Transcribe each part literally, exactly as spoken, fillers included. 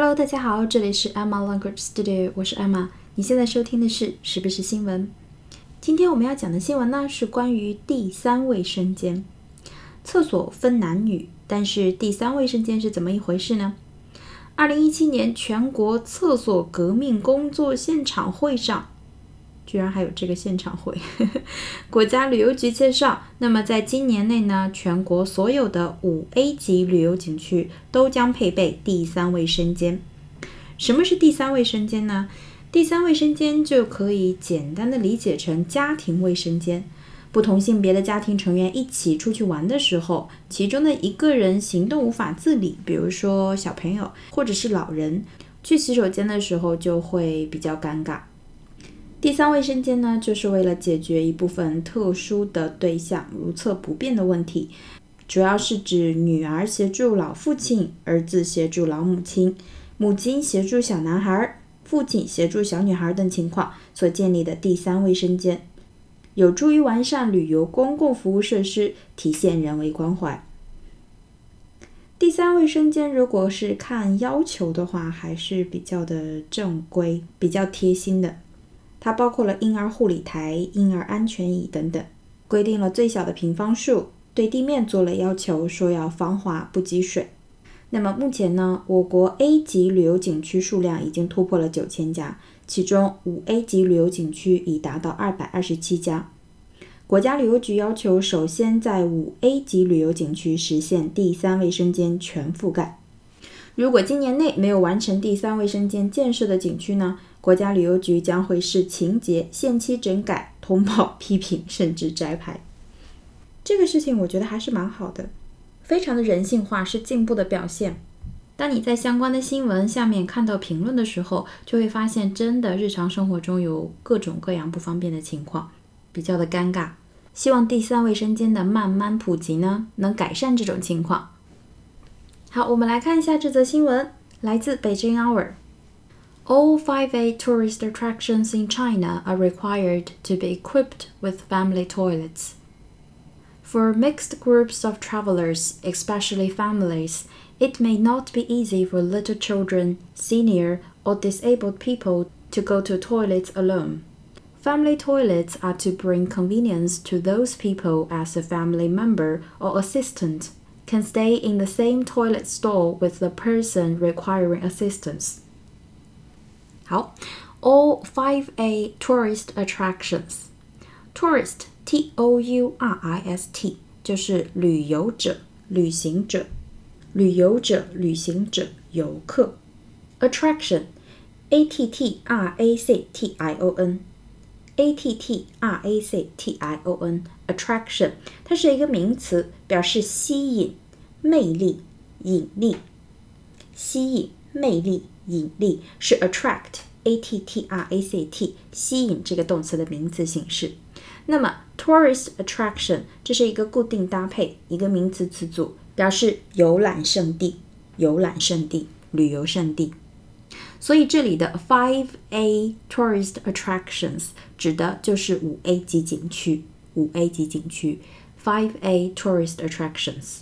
Hello， 大家好，这里是 Emma Language Studio， 我是 Emma。你现在收听的是时不时新闻。今天我们要讲的新闻呢，是关于第三卫生间。厕所分男女，但是第三卫生间是怎么一回事呢？二零一七年全国厕所革命工作现场会上，居然还有这个现场会。国家旅游局介绍，那么在今年内呢，全国所有的五 A 级旅游景区都将配备第三卫生间。什么是第三卫生间呢？第三卫生间就可以简单的理解成家庭卫生间。不同性别的家庭成员一起出去玩的时候，其中的一个人行动无法自理，比如说小朋友或者是老人，去洗手间的时候就会比较尴尬。第三卫生间呢，就是为了解决一部分特殊的对象如厕不便的问题，主要是指女儿协助老父亲，儿子协助老母亲，母亲协助小男孩，父亲协助小女孩等情况所建立的第三卫生间，有助于完善旅游公共服务设施，体现人为关怀。第三卫生间如果是看要求的话，还是比较的正规，比较贴心的。它包括了婴儿护理台、婴儿安全椅等等，规定了最小的平方数，对地面做了要求，说要防滑不积水。那么目前呢，我国 A 级旅游景区数量已经突破了九千家，其中五 A 级旅游景区已达到二百二十七家。国家旅游局要求，首先在五 A 级旅游景区实现第三卫生间全覆盖。如果今年内没有完成第三卫生间建设的景区呢，国家旅游局将会视情节限期整改，通报批评，甚至摘牌。这个事情我觉得还是蛮好的，非常的人性化，是进步的表现。当你在相关的新闻下面看到评论的时候，就会发现真的日常生活中有各种各样不方便的情况，比较的尴尬。希望第三卫生间的慢慢普及呢，能改善这种情况。好，我们来看一下这则新闻，来自北京 Hour。All five A tourist attractions in China are required to be equipped with family toilets. For mixed groups of travelers, especially families, it may not be easy for little children, senior or disabled people to go to toilets alone. Family toilets are to bring convenience to those people as a family member or assistant.can stay in the same toilet stall with the person requiring assistance. 好 all five A tourist attractions. Tourist, T O U R I S T, 就是旅游者、旅行者、旅游者、旅行者、游客。Attraction, A T T R A C T I O N.A T T R A C T I O N, attraction, 它是一个名词，表示吸引、魅力、引力。吸引、魅力、引力是 attract, A T T R A C T, 吸引这个动词的名词形式。那么 tourist attraction, 这是一个固定搭配，一个名词词组，表示游览胜地、游览胜地、旅游胜地。所以这里的 five A tourist attractions 指的就是五 A 级景区，五 A 级景区 five A tourist attractions。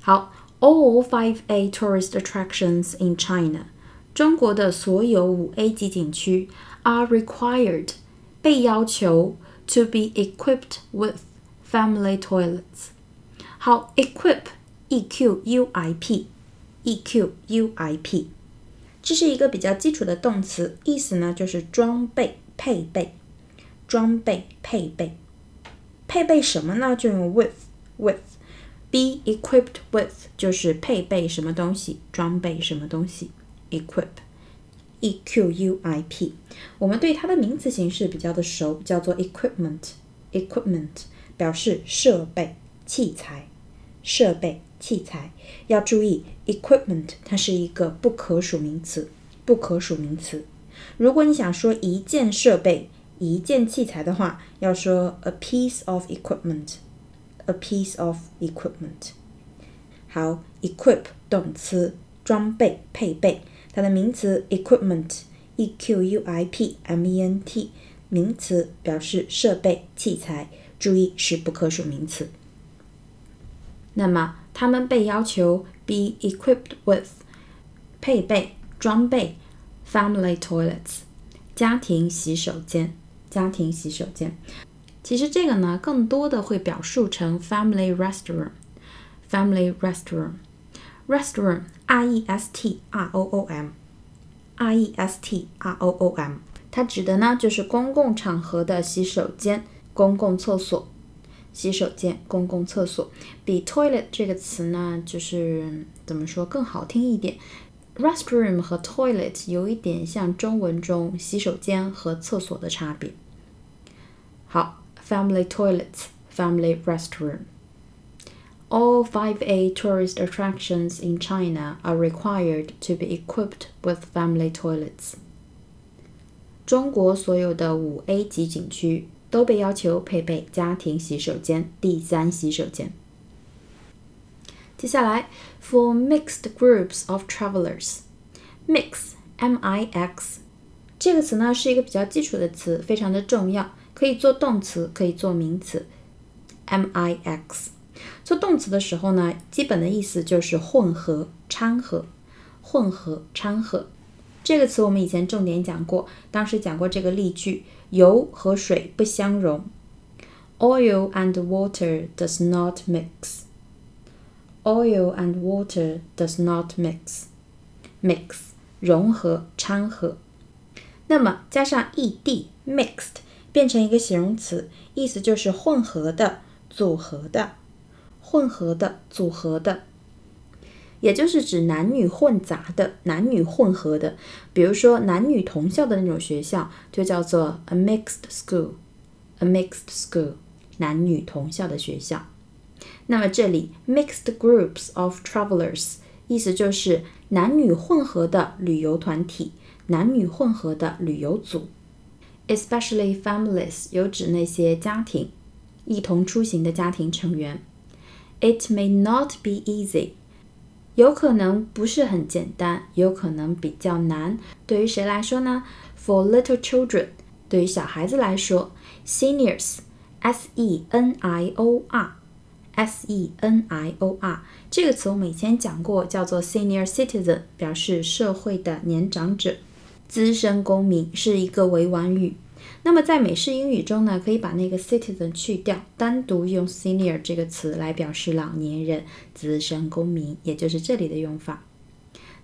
好 all five A tourist attractions in China, 中国的所有五 A 级景区 are required, 被要求 to be equipped with family toilets。 好 equip, E Q U I P, E Q U I P，这是一个比较基础的动词，意思呢就是装备、配备，装备、配备，配备什么呢？就用 with with be equipped with 就是配备什么东西，装备什么东西。 equip, E Q U I P， 我们对它的名词形式比较的熟，叫做 equipment。 equipment 表示设备、器材，设备、器材。要注意 equipment 它是一个不可数名词，不可数名词。如果你想说一件设备、一件器材的话，要说 a piece of equipment, a piece of equipment。 好 equip 动词，装备、配备，它的名词 equipment, E Q U I P M E N T， 名词表示设备、器材，注意是不可数名词。那么他们被要求 be equipped with，配备、装备 family toilets 家庭洗手间家庭洗手间其实这个呢更多的会表述成 family restroom family restroom restroom R E S T R O O M R E S T R O O M 它指的呢就是公共场合的洗手间公共厕所洗手间公共厕所比 toilet 这个词呢就是怎么说更好听一点 restroom 和 toilet 有一点像中文中洗手间和厕所的差别好 family toilets family restroom All five A tourist attractions in China are required to be equipped with family toilets 中国所有的 五A 级景区都被要求配备家庭洗手间第三洗手间接下来 for mixed groups of travelers mix M I X 这个词呢是一个比较基础的词非常的重要可以做动词可以做名词 M I X 做动词的时候呢基本的意思就是混合掺和混合掺和这个词我们以前重点讲过当时讲过这个例句油和水不相容 Oil and water does not mix Oil and water does not mix Mix 融合掺和那么加上 ed mixed 变成一个形容词意思就是混合的组合的混合的组合的也就是指男女混杂的男女混合的比如说男女同校的那种学校就叫做 a mixed school a mixed school 男女同校的学校那么这里 mixed groups of travelers 意思就是男女混合的旅游团体男女混合的旅游组 especially families 有指那些家庭一同出行的家庭成员 It may not be easy有可能不是很简单有可能比较难对于谁来说呢 For little children 对于小孩子来说 Seniors S E N I O R S E N I O R 这个词我们以前讲过叫做 Senior Citizen 表示社会的年长者资深公民是一个委婉语那么在美式英语中呢可以把那个 citizen 去掉单独用 senior 这个词来表示老年人资深公民也就是这里的用法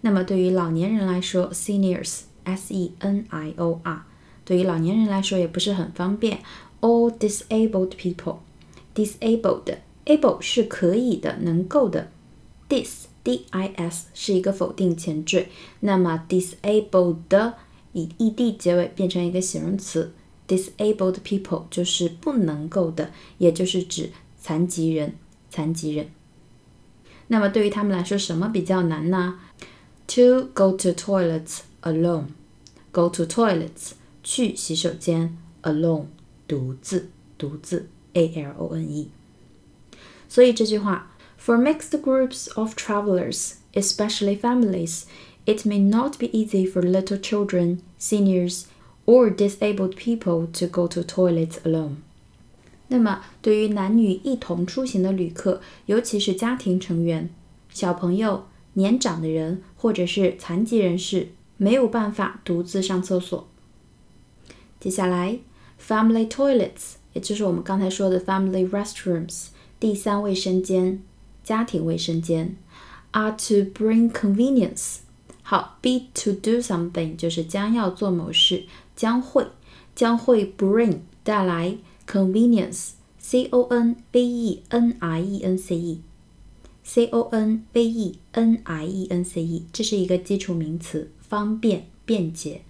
那么对于老年人来说 seniors S E N I O R 对于老年人来说也不是很方便 all disabled people disabled able 是可以的能够的 dis D I S 是一个否定前缀那么 disabled 以 ed 结尾变成一个形容词Disabled people 就是不能够的也就是指残疾人残疾人那么对于他们来说什么比较难呢 To go to toilets alone Go to toilets 去洗手间 Alone 独自独自 A L O N E 所以这句话 For mixed groups of travelers especially families It may not be easy for little children, seniors or disabled people to go to toilets alone. 那么对于男女一同出行的旅客尤其是家庭成员小朋友年长的人或者是残疾人士没有办法独自上厕所接下来 family toilets 也就是我们刚才说的 family restrooms 第三卫生间家庭卫生间 are to bring convenience 好 be to do something 就是将要做某事将会将会 bring 带来 convenience C O N V E N I E N C E C O N V E N I E N C E 这是一个基础名词方便便捷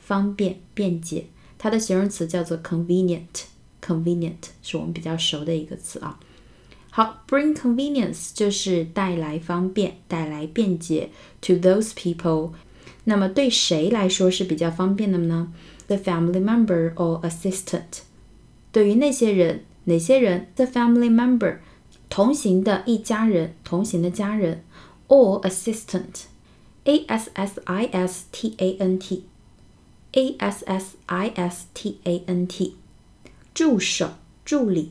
方便便捷它的形容词叫做 convenient convenient 是我们比较熟的一个词啊好 bring convenience 就是带来方便带来便捷 to those people那么对谁来说是比较方便的呢 The family member or assistant 对于那些人哪些人 The family member 同行的一家人同行的家人 or assistant A S S I S T A N T A S S I S T A N T 助手助理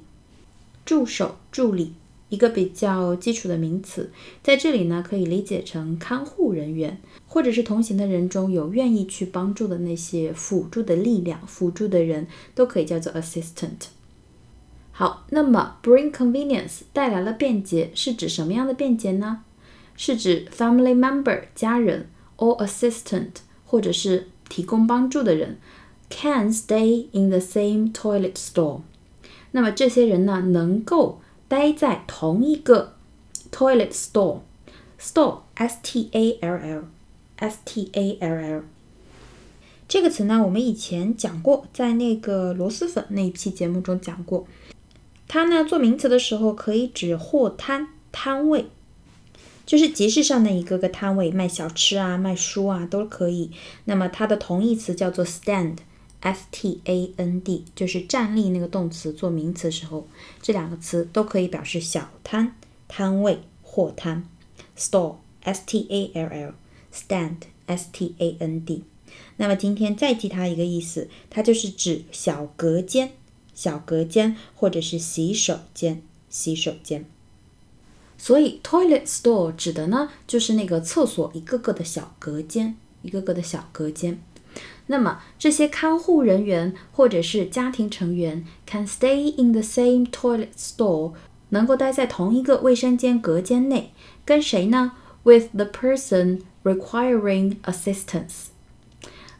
助手助理一个比较基础的名词，在这里呢可以理解成看护人员，或者是同行的人中有愿意去帮助的那些辅助的力量，辅助的人都可以叫做 assistant。好，那么 bring convenience 带来了便捷，是指什么样的便捷呢？是指 family member 家人 or assistant 或者是提供帮助的人 can stay in the same toilet stall。那么这些人呢能够待在同一个 toilet stall stall S T A L L S T A L L 这个词呢我们以前讲过，在那个螺蛳粉那一期节目中讲过，它呢做名词的时候可以指货摊摊位，就是集市上的一个个摊位，卖小吃啊卖书啊都可以。那么它的同义词叫做 stand S T A N D， 就是站立那个动词做名词时候，这两个词都可以表示小摊摊位货摊 stall S T A L L stand S T A N D。 那么今天再记它一个意思，它就是指小隔间小隔间或者是洗手间洗手间。所以 toilet stall 指的呢就是那个厕所一个个的小隔间一个个的小隔间。那么这些看护人员或者是家庭成员 can stay in the same toilet stall 能够待在同一个卫生间隔间内，跟谁呢？ with the person requiring assistance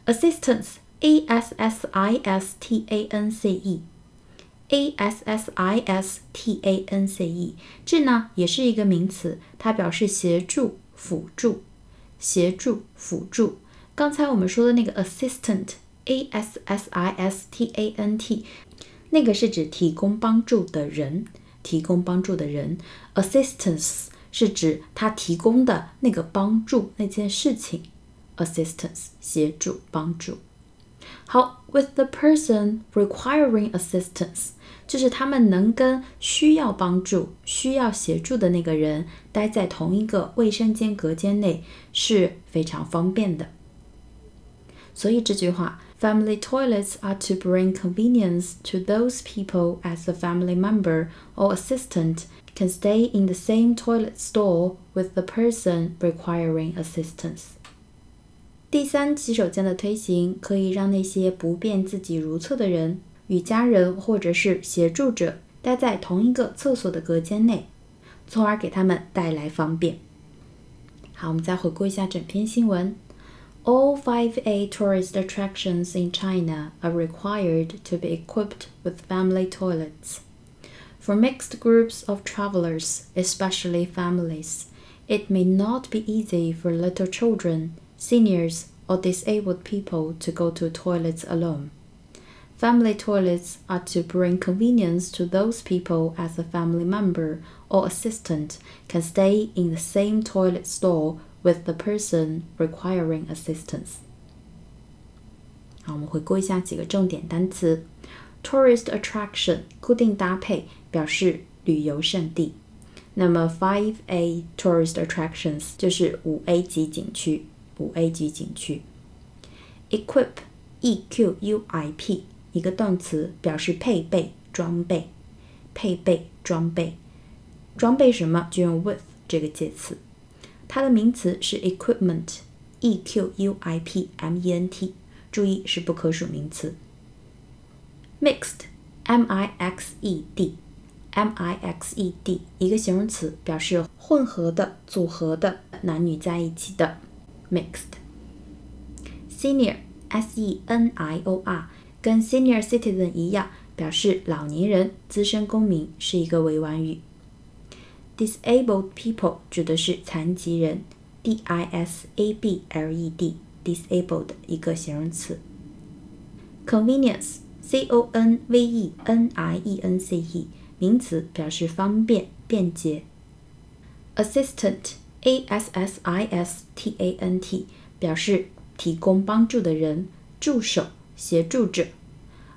assistance A S S I S T A N C E A S S I S T A N C E 这呢也是一个名词，它表示协助辅助协助辅助。刚才我们说的那个 assistant A S S I S T A N T 那个是指提供帮助的人提供帮助的人 assistance 是指他提供的那个帮助那件事情 assistance 协助帮助。好， with the person requiring assistance 就是他们能跟需要帮助需要协助的那个人待在同一个卫生间隔间内是非常方便的。所以这句话 Family toilets are to bring convenience to those people as a family member or assistant can stay in the same toilet stall with the person requiring assistance。 第三，洗手间的推行可以让那些不便自己如厕的人与家人或者是协助者待在同一个厕所的隔间内，从而给他们带来方便。好，我们再回顾一下整篇新闻。All five A tourist attractions in China are required to be equipped with family toilets. For mixed groups of travelers, especially families, it may not be easy for little children, seniors, or disabled people to go to toilets alone. Family toilets are to bring convenience to those people as a family member or assistant can stay in the same toilet stall with the person requiring assistance。 好，我们回顾一下几个重点单词。 Tourist attraction 固定搭配表示旅游胜地，那么 five A tourist attractions 就是五 A 级景区五 A 级景区。 Equip E Q U I P 一个动词表示配备装备配备装备装备什么就用 with 这个介词，它的名词是 equipment E Q U I P M E N T 注意是不可数名词。 mixed M I X E D M I X E D 一个形容词表示混合的组合的男女在一起的 mixed。 senior S E N I O R 跟 senior citizen 一样表示老年人资深公民，是一个委婉语。Disabled people 指的是残疾人 D I S A B L E D Disabled 一个形容词。 Convenience C O N V E N I E N C E 名词表示方便便捷。 Assistant A S S I S T A N T 表示提供帮助的人助手协助者。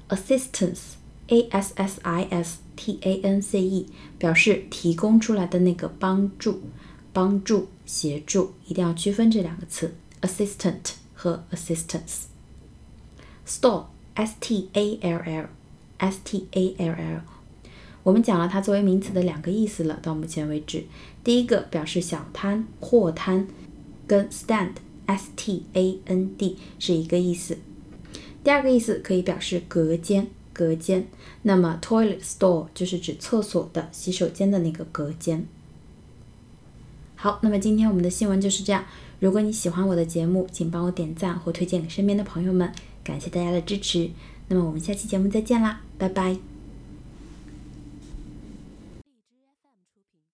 Assistance A S S I S T A N C E 表示提供出来的那个帮助帮助协助，一定要区分这两个词 assistant 和 assistance。 stall S T A L L S T A L L 我们讲了它作为名词的两个意思了，到目前为止，第一个表示小摊、货摊，跟 stand S T A N D 是一个意思。第二个意思可以表示隔间，隔间。那么 toilet stall 就是指厕所的、洗手间的那个隔间。好，那么今天我们的新闻就是这样。如果你喜欢我的节目，请帮我点赞或推荐给身边的朋友们，感谢大家的支持。那么我们下期节目再见啦，拜拜。